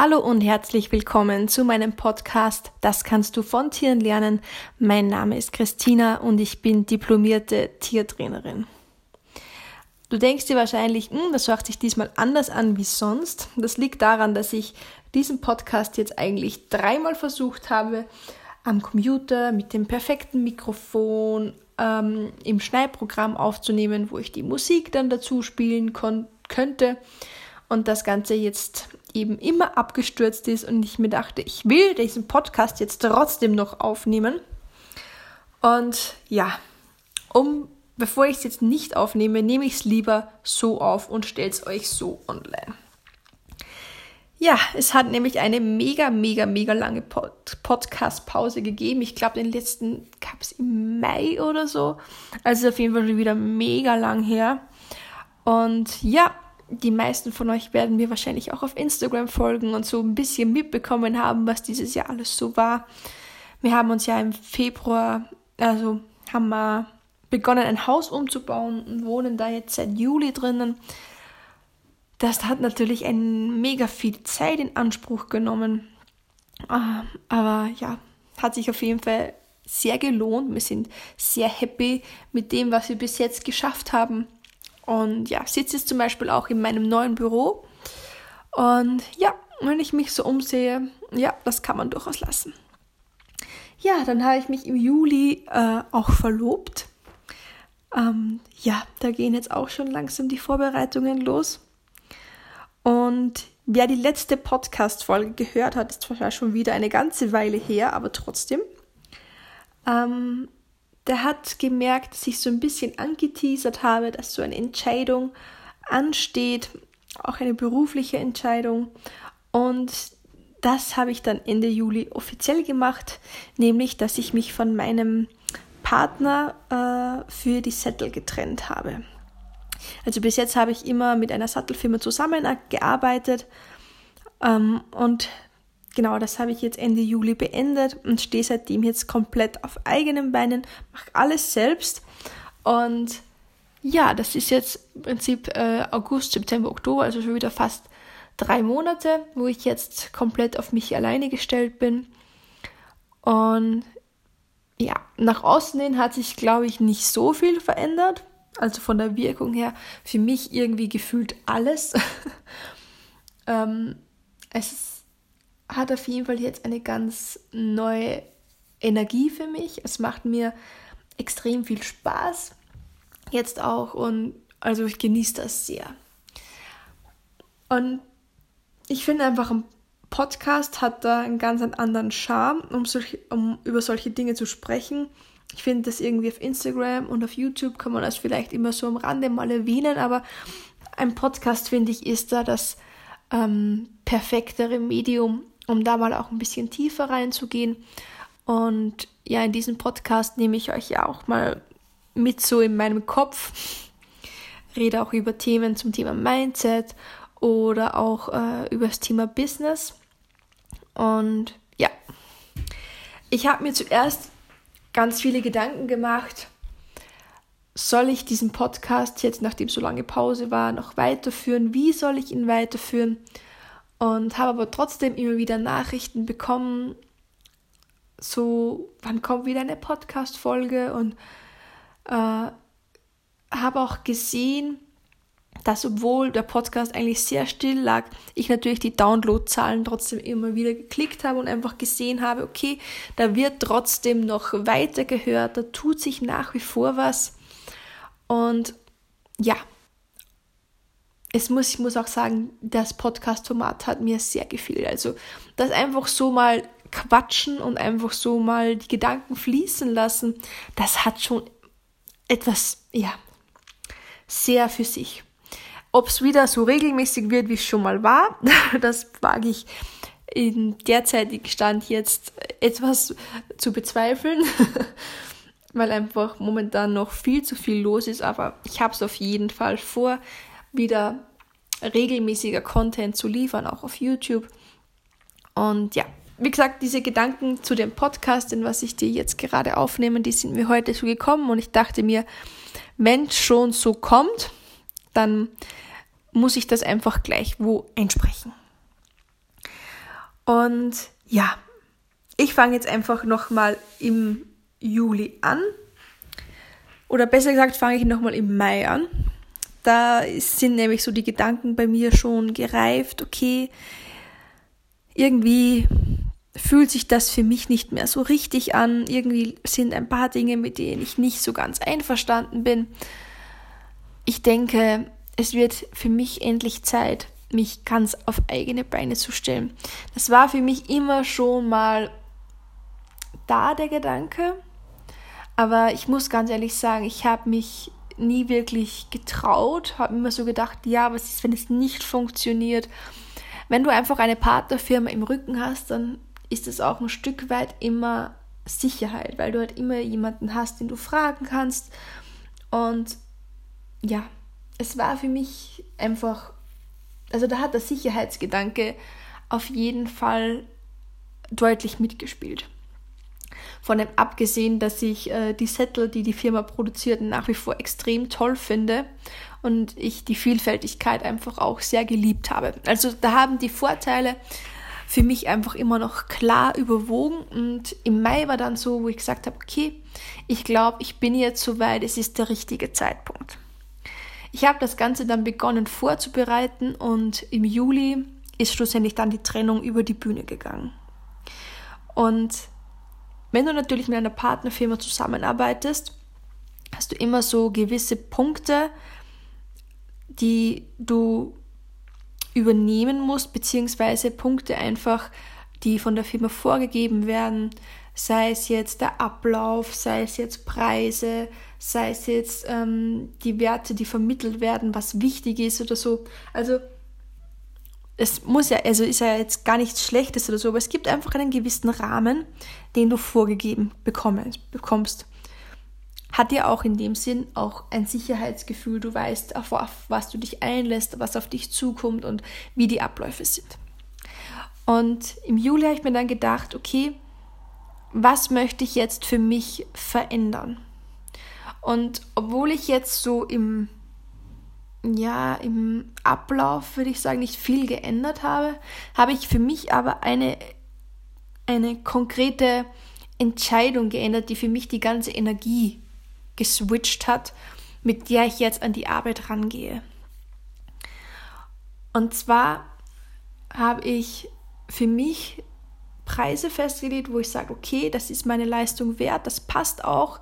Hallo und herzlich willkommen zu meinem Podcast Das kannst du von Tieren lernen. Mein Name ist Christina und ich bin diplomierte Tiertrainerin. Du denkst dir wahrscheinlich, das hört sich diesmal anders an wie sonst. Das liegt daran, dass ich diesen Podcast jetzt eigentlich dreimal versucht habe, am Computer mit dem perfekten Mikrofon im Schneidprogramm aufzunehmen, wo ich die Musik dann dazu spielen könnte. Und das Ganze jetzt eben immer abgestürzt ist und ich mir dachte, ich will diesen Podcast jetzt trotzdem noch aufnehmen. Und ja, bevor ich es jetzt nicht aufnehme, nehme ich es lieber so auf und stelle es euch so online. Ja, es hat nämlich eine mega lange Podcast-Pause gegeben. Ich glaube, den letzten gab es im Mai oder so. Also auf jeden Fall schon wieder mega lang her. Und ja, die meisten von euch werden mir wahrscheinlich auch auf Instagram folgen und so ein bisschen mitbekommen haben, was dieses Jahr alles so war. Wir haben uns ja im Februar, also haben wir begonnen, ein Haus umzubauen und wohnen da jetzt seit Juli drinnen. Das hat natürlich mega viel Zeit in Anspruch genommen. Aber ja, hat sich auf jeden Fall sehr gelohnt. Wir sind sehr happy mit dem, was wir bis jetzt geschafft haben. Und ja, sitze jetzt zum Beispiel auch in meinem neuen Büro. Und ja, wenn ich mich so umsehe, ja, das kann man durchaus lassen. Ja, dann habe ich mich im Juli auch verlobt. Ja, da gehen jetzt auch schon langsam die Vorbereitungen los. Und wer die letzte Podcast-Folge gehört hat, ist wahrscheinlich schon wieder eine ganze Weile her, aber trotzdem. Der hat gemerkt, dass ich so ein bisschen angeteasert habe, dass so eine Entscheidung ansteht, auch eine berufliche Entscheidung. Und das habe ich dann Ende Juli offiziell gemacht, nämlich, dass ich mich von meinem Partner für die Sattel getrennt habe. Also bis jetzt habe ich immer mit einer Sattelfirma zusammengearbeitet und genau, das habe ich jetzt Ende Juli beendet und stehe seitdem jetzt komplett auf eigenen Beinen, mache alles selbst. Und ja, das ist jetzt im Prinzip August, September, Oktober, also schon wieder fast 3 Monate, wo ich jetzt komplett auf mich alleine gestellt bin. Und ja, nach außen hin hat sich, glaube ich, nicht so viel verändert. Also von der Wirkung her für mich irgendwie gefühlt alles. Es hat auf jeden Fall jetzt eine ganz neue Energie für mich. Es macht mir extrem viel Spaß jetzt auch und also ich genieße das sehr. Und ich finde einfach, ein Podcast hat da einen ganz anderen Charme, um über solche Dinge zu sprechen. Ich finde das irgendwie auf Instagram und auf YouTube kann man das vielleicht immer so am Rande mal erwähnen, aber ein Podcast, finde ich, ist da das perfektere Medium, um da mal auch ein bisschen tiefer reinzugehen. Und ja, in diesem Podcast nehme ich euch ja auch mal mit so in meinem Kopf, rede auch über Themen zum Thema Mindset oder auch über das Thema Business. Und ja, ich habe mir zuerst ganz viele Gedanken gemacht, soll ich diesen Podcast jetzt, nachdem so lange Pause war, noch weiterführen? Wie soll ich ihn weiterführen? Und habe aber trotzdem immer wieder Nachrichten bekommen, so, wann kommt wieder eine Podcast-Folge? Und habe auch gesehen, dass obwohl der Podcast eigentlich sehr still lag, ich natürlich die Downloadzahlen trotzdem immer wieder geklickt habe und einfach gesehen habe, okay, da wird trotzdem noch weiter gehört, da tut sich nach wie vor was. Und ja, ich muss auch sagen, das Podcast-Format hat mir sehr gefallen. Also das einfach so mal quatschen und einfach so mal die Gedanken fließen lassen, das hat schon etwas, ja, sehr für sich. Ob es wieder so regelmäßig wird, wie es schon mal war, das wage ich in derzeitigen Stand jetzt etwas zu bezweifeln, weil einfach momentan noch viel zu viel los ist, aber ich habe es auf jeden Fall vor, wieder regelmäßiger Content zu liefern, auch auf YouTube. Und ja, wie gesagt, diese Gedanken zu dem Podcast, in was ich dir jetzt gerade aufnehme, die sind mir heute so gekommen und ich dachte mir, wenn es schon so kommt, dann muss ich das einfach gleich wo einsprechen. Und ja, ich fange jetzt einfach nochmal im Juli an. Oder besser gesagt, fange ich nochmal im Mai an. Da sind nämlich so die Gedanken bei mir schon gereift. Okay, irgendwie fühlt sich das für mich nicht mehr so richtig an. Irgendwie sind ein paar Dinge, mit denen ich nicht so ganz einverstanden bin. Ich denke, es wird für mich endlich Zeit, mich ganz auf eigene Beine zu stellen. Das war für mich immer schon mal da, der Gedanke. Aber ich muss ganz ehrlich sagen, ich habe mich nie wirklich getraut, habe immer so gedacht, ja, was ist, wenn es nicht funktioniert? Wenn du einfach eine Partnerfirma im Rücken hast, dann ist es auch ein Stück weit immer Sicherheit, weil du halt immer jemanden hast, den du fragen kannst. Und ja, es war für mich einfach, also da hat der Sicherheitsgedanke auf jeden Fall deutlich mitgespielt. Von dem abgesehen, dass ich die Sättel, die die Firma produziert, nach wie vor extrem toll finde und ich die Vielfältigkeit einfach auch sehr geliebt habe. Also da haben die Vorteile für mich einfach immer noch klar überwogen. Und im Mai war dann so, wo ich gesagt habe, okay, ich glaube, ich bin jetzt soweit, es ist der richtige Zeitpunkt. Ich habe das Ganze dann begonnen vorzubereiten und im Juli ist schlussendlich dann die Trennung über die Bühne gegangen. Und wenn du natürlich mit einer Partnerfirma zusammenarbeitest, hast du immer so gewisse Punkte, die du übernehmen musst, beziehungsweise Punkte einfach, die von der Firma vorgegeben werden, sei es jetzt der Ablauf, sei es jetzt Preise, sei es jetzt die Werte, die vermittelt werden, was wichtig ist oder so. Also es muss ja, also ist ja jetzt gar nichts Schlechtes oder so, aber es gibt einfach einen gewissen Rahmen, den du vorgegeben bekommst. Hat dir auch in dem Sinn auch ein Sicherheitsgefühl, du weißt, auf was du dich einlässt, was auf dich zukommt und wie die Abläufe sind. Und im Juli habe ich mir dann gedacht, okay, was möchte ich jetzt für mich verändern? Und obwohl ich jetzt so im Ablauf, würde ich sagen, nicht viel geändert habe, habe ich für mich aber eine konkrete Entscheidung geändert, die für mich die ganze Energie geswitcht hat, mit der ich jetzt an die Arbeit rangehe. Und zwar habe ich für mich Preise festgelegt, wo ich sage, okay, das ist meine Leistung wert, das passt auch.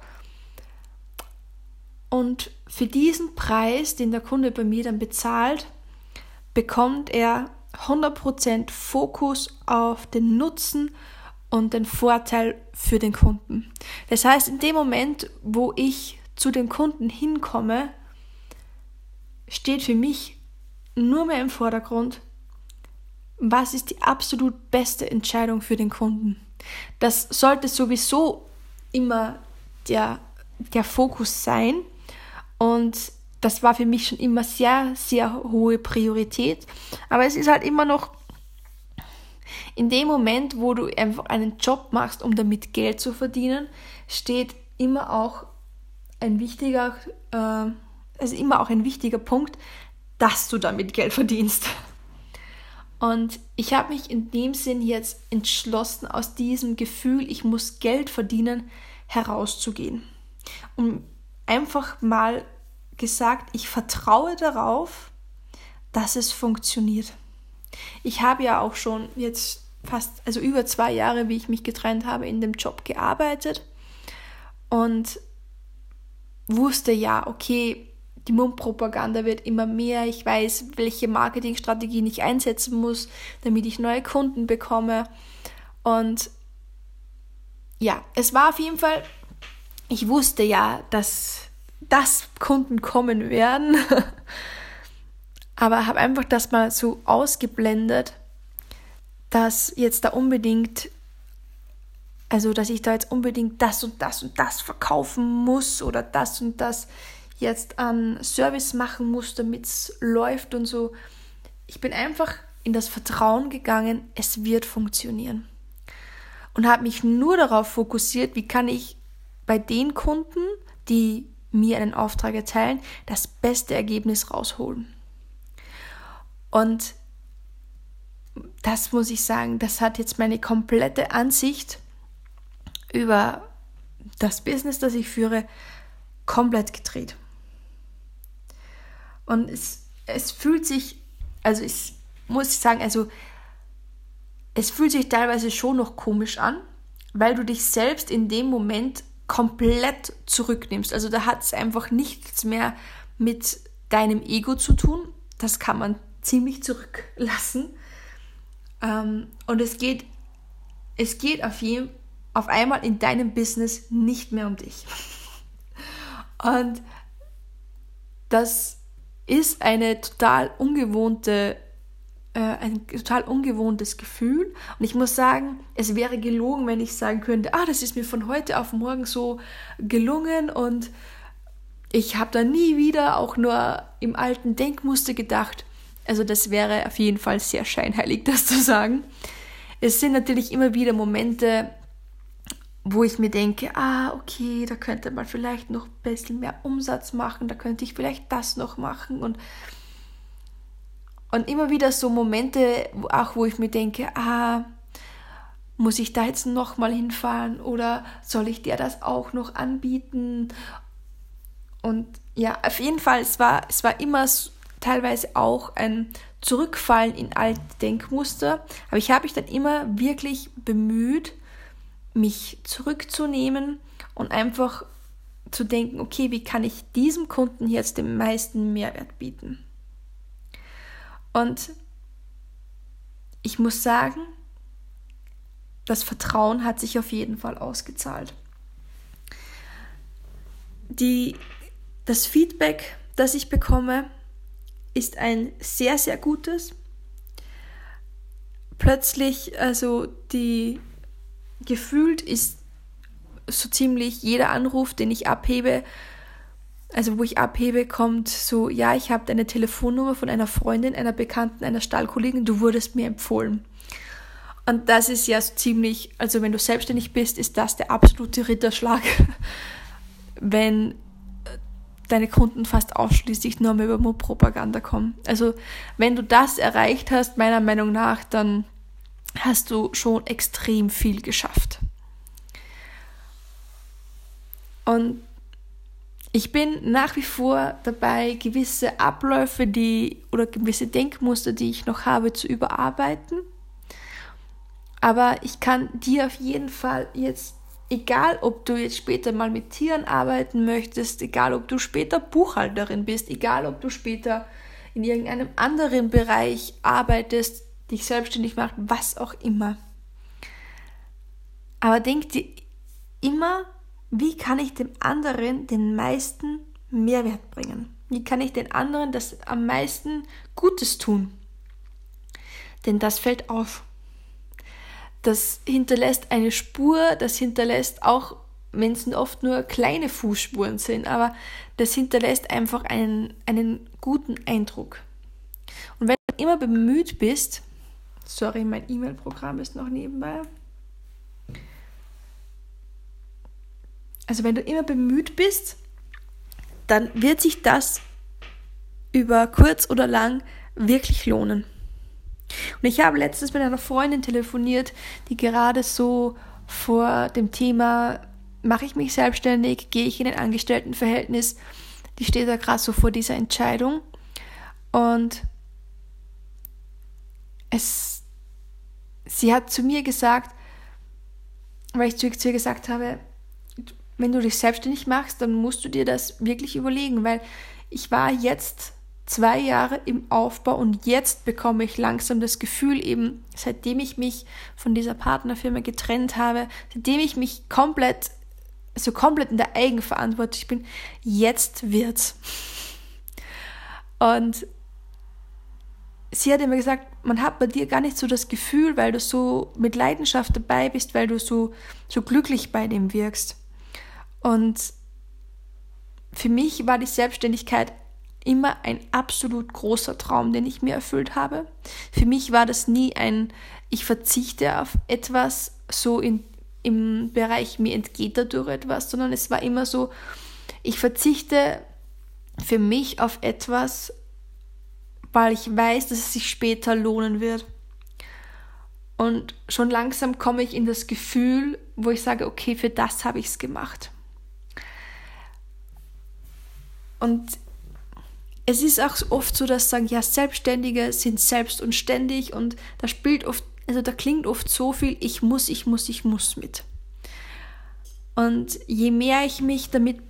Und für diesen Preis, den der Kunde bei mir dann bezahlt, bekommt er 100% Fokus auf den Nutzen und den Vorteil für den Kunden. Das heißt, in dem Moment, wo ich zu den Kunden hinkomme, steht für mich nur mehr im Vordergrund, was ist die absolut beste Entscheidung für den Kunden. Das sollte sowieso immer der Fokus sein. Und das war für mich schon immer sehr, sehr hohe Priorität. Aber es ist halt immer noch in dem Moment, wo du einfach einen Job machst, um damit Geld zu verdienen, steht immer auch ein wichtiger Punkt, dass du damit Geld verdienst. Und ich habe mich in dem Sinn jetzt entschlossen, aus diesem Gefühl, ich muss Geld verdienen, herauszugehen. Und einfach mal gesagt, ich vertraue darauf, dass es funktioniert. Ich habe ja auch schon jetzt also über 2 Jahre, wie ich mich getrennt habe, in dem Job gearbeitet und wusste ja, okay, die Mundpropaganda wird immer mehr. Ich weiß, welche Marketingstrategien ich einsetzen muss, damit ich neue Kunden bekomme. Und ja, es war auf jeden Fall, ich wusste ja, dass Kunden kommen werden, aber habe einfach das mal so ausgeblendet, dass ich da jetzt unbedingt das und das und das verkaufen muss oder das und das jetzt an Service machen muss, damit es läuft und so. Ich bin einfach in das Vertrauen gegangen, es wird funktionieren. Und habe mich nur darauf fokussiert, wie kann ich bei den Kunden, die mir einen Auftrag erteilen, das beste Ergebnis rausholen. Und das muss ich sagen, das hat jetzt meine komplette Ansicht über das Business, das ich führe, komplett gedreht. Und es fühlt sich, also ich muss sagen, also es fühlt sich teilweise schon noch komisch an, weil du dich selbst in dem Moment komplett zurücknimmst. Also da hat es einfach nichts mehr mit deinem Ego zu tun. Das kann man ziemlich zurücklassen. Und es geht auf einmal in deinem Business nicht mehr um dich. Und das ist ein total ungewohntes Gefühl. Und ich muss sagen, es wäre gelogen, wenn ich sagen könnte, das ist mir von heute auf morgen so gelungen und ich habe da nie wieder auch nur im alten Denkmuster gedacht. Also das wäre auf jeden Fall sehr scheinheilig, das zu sagen. Es sind natürlich immer wieder Momente, wo ich mir denke, okay, da könnte man vielleicht noch ein bisschen mehr Umsatz machen, da könnte ich vielleicht das noch machen und immer wieder so Momente, wo ich mir denke, muss ich da jetzt nochmal hinfahren oder soll ich dir das auch noch anbieten? Und ja, auf jeden Fall, es war immer teilweise auch ein Zurückfallen in alte Denkmuster, aber ich habe mich dann immer wirklich bemüht, mich zurückzunehmen und einfach zu denken, okay, wie kann ich diesem Kunden jetzt den meisten Mehrwert bieten? Und ich muss sagen, das Vertrauen hat sich auf jeden Fall ausgezahlt. Das Feedback, das ich bekomme, ist ein sehr, sehr gutes. Plötzlich, also gefühlt ist so ziemlich jeder Anruf, den ich abhebe, also wo ich abhebe, kommt so, ja, ich habe deine Telefonnummer von einer Freundin, einer Bekannten, einer Stallkollegin, du wurdest mir empfohlen. Und das ist ja so ziemlich, also wenn du selbstständig bist, ist das der absolute Ritterschlag, wenn deine Kunden fast ausschließlich nur mehr über Mundpropaganda kommen. Also wenn du das erreicht hast, meiner Meinung nach, dann hast du schon extrem viel geschafft. Und ich bin nach wie vor dabei, gewisse Abläufe, gewisse Denkmuster, die ich noch habe, zu überarbeiten. Aber ich kann dir auf jeden Fall jetzt, egal ob du jetzt später mal mit Tieren arbeiten möchtest, egal ob du später Buchhalterin bist, egal ob du später in irgendeinem anderen Bereich arbeitest, dich selbstständig macht, was auch immer. Aber denk dir immer, wie kann ich dem anderen den meisten Mehrwert bringen? Wie kann ich den anderen das am meisten Gutes tun? Denn das fällt auf. Das hinterlässt eine Spur, das hinterlässt auch, wenn es oft nur kleine Fußspuren sind, aber das hinterlässt einfach einen guten Eindruck. Und wenn du immer bemüht bist, sorry, mein E-Mail-Programm ist noch nebenbei. Also wenn du immer bemüht bist, dann wird sich das über kurz oder lang wirklich lohnen. Und ich habe letztens mit einer Freundin telefoniert, die gerade so vor dem Thema, mache ich mich selbstständig, gehe ich in ein Angestelltenverhältnis, die steht da gerade so vor dieser Entscheidung. Und sie hat zu mir gesagt, weil ich zu ihr gesagt habe, wenn du dich selbstständig machst, dann musst du dir das wirklich überlegen, weil ich war jetzt 2 Jahre im Aufbau und jetzt bekomme ich langsam das Gefühl eben, seitdem ich mich von dieser Partnerfirma getrennt habe, seitdem ich mich komplett in der Eigenverantwortung bin, jetzt wird's. Und sie hat immer gesagt, man hat bei dir gar nicht so das Gefühl, weil du so mit Leidenschaft dabei bist, weil du so glücklich bei dem wirkst. Und für mich war die Selbstständigkeit immer ein absolut großer Traum, den ich mir erfüllt habe. Für mich war das nie ich verzichte auf etwas, so im Bereich, mir entgeht dadurch etwas, sondern es war immer so, ich verzichte für mich auf etwas, weil ich weiß, dass es sich später lohnen wird. Und schon langsam komme ich in das Gefühl, wo ich sage, okay, für das habe ich es gemacht. Und es ist auch oft so, dass sagen, ja, Selbstständige sind selbst und ständig, und da spielt oft, also da klingt oft so viel, ich muss mit. Und je mehr ich mich damit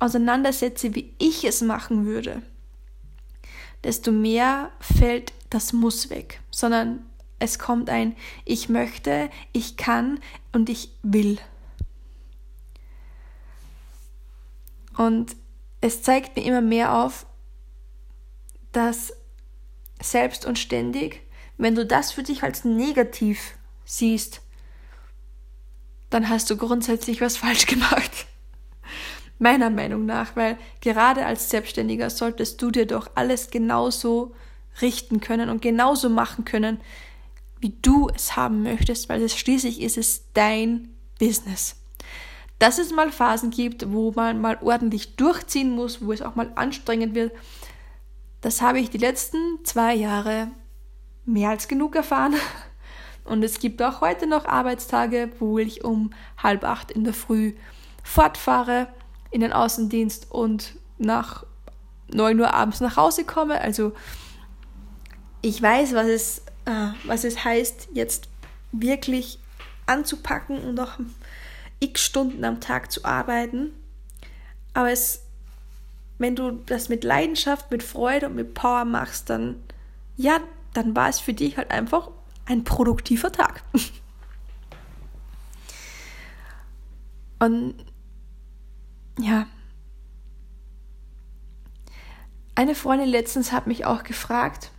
auseinandersetze, wie ich es machen würde, desto mehr fällt das Muss weg, sondern es kommt ein Ich möchte, ich kann und ich will. Und es zeigt mir immer mehr auf, dass selbst und ständig, wenn du das für dich als negativ siehst, dann hast du grundsätzlich was falsch gemacht. Meiner Meinung nach, weil gerade als Selbstständiger solltest du dir doch alles genauso richten können und genauso machen können, wie du es haben möchtest, weil schließlich ist es dein Business. Dass es mal Phasen gibt, wo man mal ordentlich durchziehen muss, wo es auch mal anstrengend wird, das habe ich die letzten 2 Jahre mehr als genug erfahren. Und es gibt auch heute noch Arbeitstage, wo ich um 7:30 in der Früh fortfahre in den Außendienst und nach 9 Uhr abends nach Hause komme. Also ich weiß, was es heißt, jetzt wirklich anzupacken und auch x Stunden am Tag zu arbeiten. Aber wenn du das mit Leidenschaft, mit Freude und mit Power machst, dann war es für dich halt einfach ein produktiver Tag. Und ja, eine Freundin letztens hat mich auch gefragt,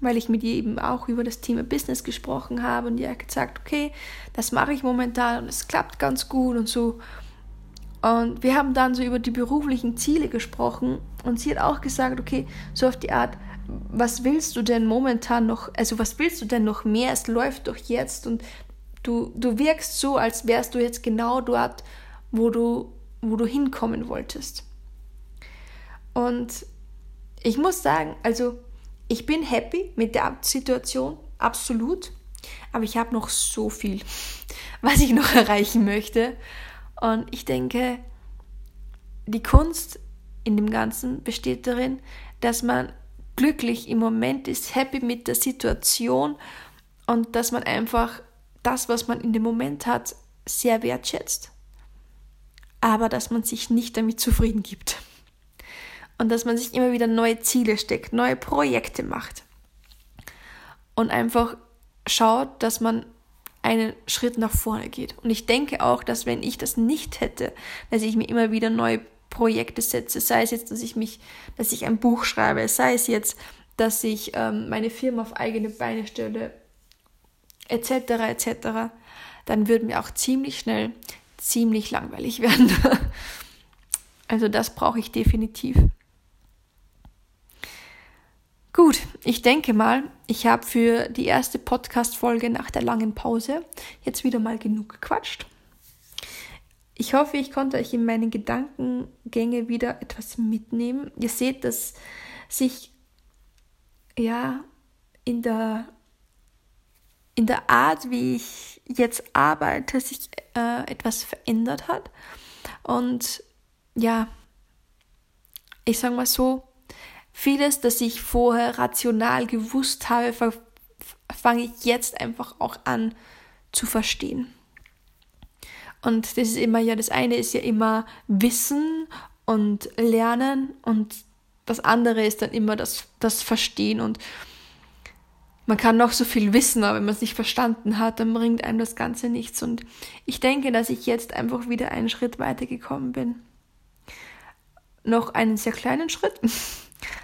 weil ich mit ihr eben auch über das Thema Business gesprochen habe, und ihr hat gesagt, okay, das mache ich momentan und es klappt ganz gut und so. Und wir haben dann so über die beruflichen Ziele gesprochen, und sie hat auch gesagt, okay, so auf die Art, was willst du denn momentan noch, also was willst du denn noch mehr? Es läuft doch jetzt, und du wirkst so, als wärst du jetzt genau dort, wo du hinkommen wolltest. Und ich muss sagen, also ich bin happy mit der Situation, absolut, aber ich habe noch so viel, was ich noch erreichen möchte. Und ich denke, die Kunst in dem Ganzen besteht darin, dass man glücklich im Moment ist, happy mit der Situation, und dass man einfach das, was man in dem Moment hat, sehr wertschätzt, aber dass man sich nicht damit zufrieden gibt. Und dass man sich immer wieder neue Ziele steckt, neue Projekte macht. Und einfach schaut, dass man einen Schritt nach vorne geht. Und ich denke auch, dass wenn ich das nicht hätte, dass ich mir immer wieder neue Projekte setze. Sei es jetzt, dass ich ein Buch schreibe. Sei es jetzt, dass ich meine Firma auf eigene Beine stelle. Etc. etc. Dann würde mir auch ziemlich schnell ziemlich langweilig werden. Also das brauche ich definitiv. Gut, ich denke mal, ich habe für die erste Podcast-Folge nach der langen Pause jetzt wieder mal genug gequatscht. Ich hoffe, ich konnte euch in meinen Gedankengängen wieder etwas mitnehmen. Ihr seht, dass sich ja in der Art, wie ich jetzt arbeite, sich etwas verändert hat. Und ja, ich sage mal so, vieles, das ich vorher rational gewusst habe, fange ich jetzt einfach auch an zu verstehen. Und das ist immer, ja, das eine ist ja immer Wissen und Lernen, und das andere ist dann immer das Verstehen. Und man kann noch so viel wissen, aber wenn man es nicht verstanden hat, dann bringt einem das Ganze nichts. Und ich denke, dass ich jetzt einfach wieder einen Schritt weitergekommen bin. Noch einen sehr kleinen Schritt.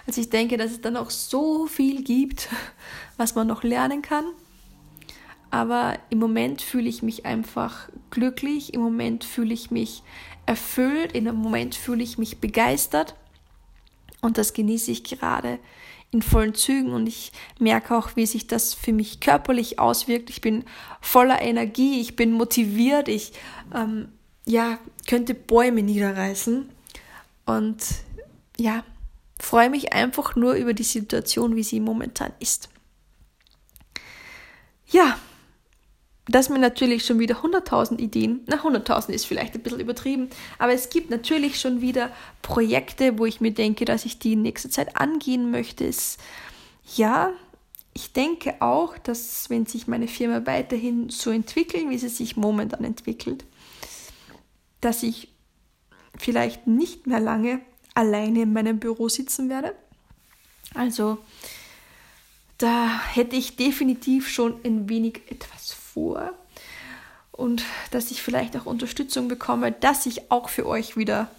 Also ich denke, dass es dann auch so viel gibt, was man noch lernen kann. Aber im Moment fühle ich mich einfach glücklich, im Moment fühle ich mich erfüllt, im Moment fühle ich mich begeistert. Und das genieße ich gerade in vollen Zügen, und ich merke auch, wie sich das für mich körperlich auswirkt. Ich bin voller Energie, ich bin motiviert, ich könnte Bäume niederreißen. Und ja, freue mich einfach nur über die Situation, wie sie momentan ist. Ja, dass mir natürlich schon wieder 100.000 Ideen, 100.000 ist vielleicht ein bisschen übertrieben, aber es gibt natürlich schon wieder Projekte, wo ich mir denke, dass ich die in nächster Zeit angehen möchte. Ich denke auch, dass wenn sich meine Firma weiterhin so entwickelt, wie sie sich momentan entwickelt, dass ich vielleicht nicht mehr lange alleine in meinem Büro sitzen werde. Also da hätte ich definitiv schon ein wenig etwas vor und dass ich vielleicht auch Unterstützung bekomme, dass ich auch für euch wieder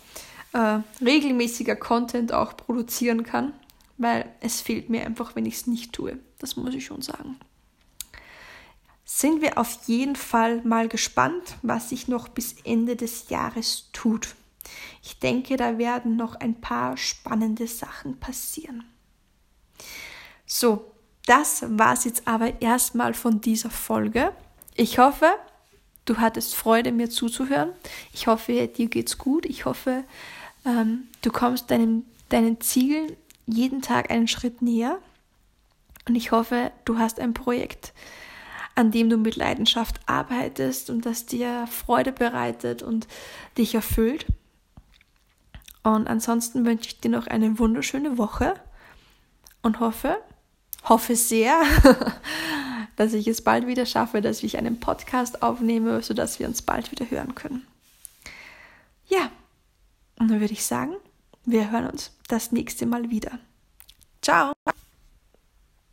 regelmäßiger Content auch produzieren kann, weil es fehlt mir einfach, wenn ich es nicht tue. Das muss ich schon sagen. Sind wir auf jeden Fall mal gespannt, was sich noch bis Ende des Jahres tut. Ich denke, da werden noch ein paar spannende Sachen passieren. So, das war's jetzt aber erstmal von dieser Folge. Ich hoffe, du hattest Freude, mir zuzuhören. Ich hoffe, dir geht's gut. Ich hoffe, du kommst deinen Zielen jeden Tag einen Schritt näher. Und ich hoffe, du hast ein Projekt, an dem du mit Leidenschaft arbeitest und das dir Freude bereitet und dich erfüllt. Und ansonsten wünsche ich dir noch eine wunderschöne Woche und hoffe sehr, dass ich es bald wieder schaffe, dass ich einen Podcast aufnehme, sodass wir uns bald wieder hören können. Ja, und dann würde ich sagen, wir hören uns das nächste Mal wieder. Ciao!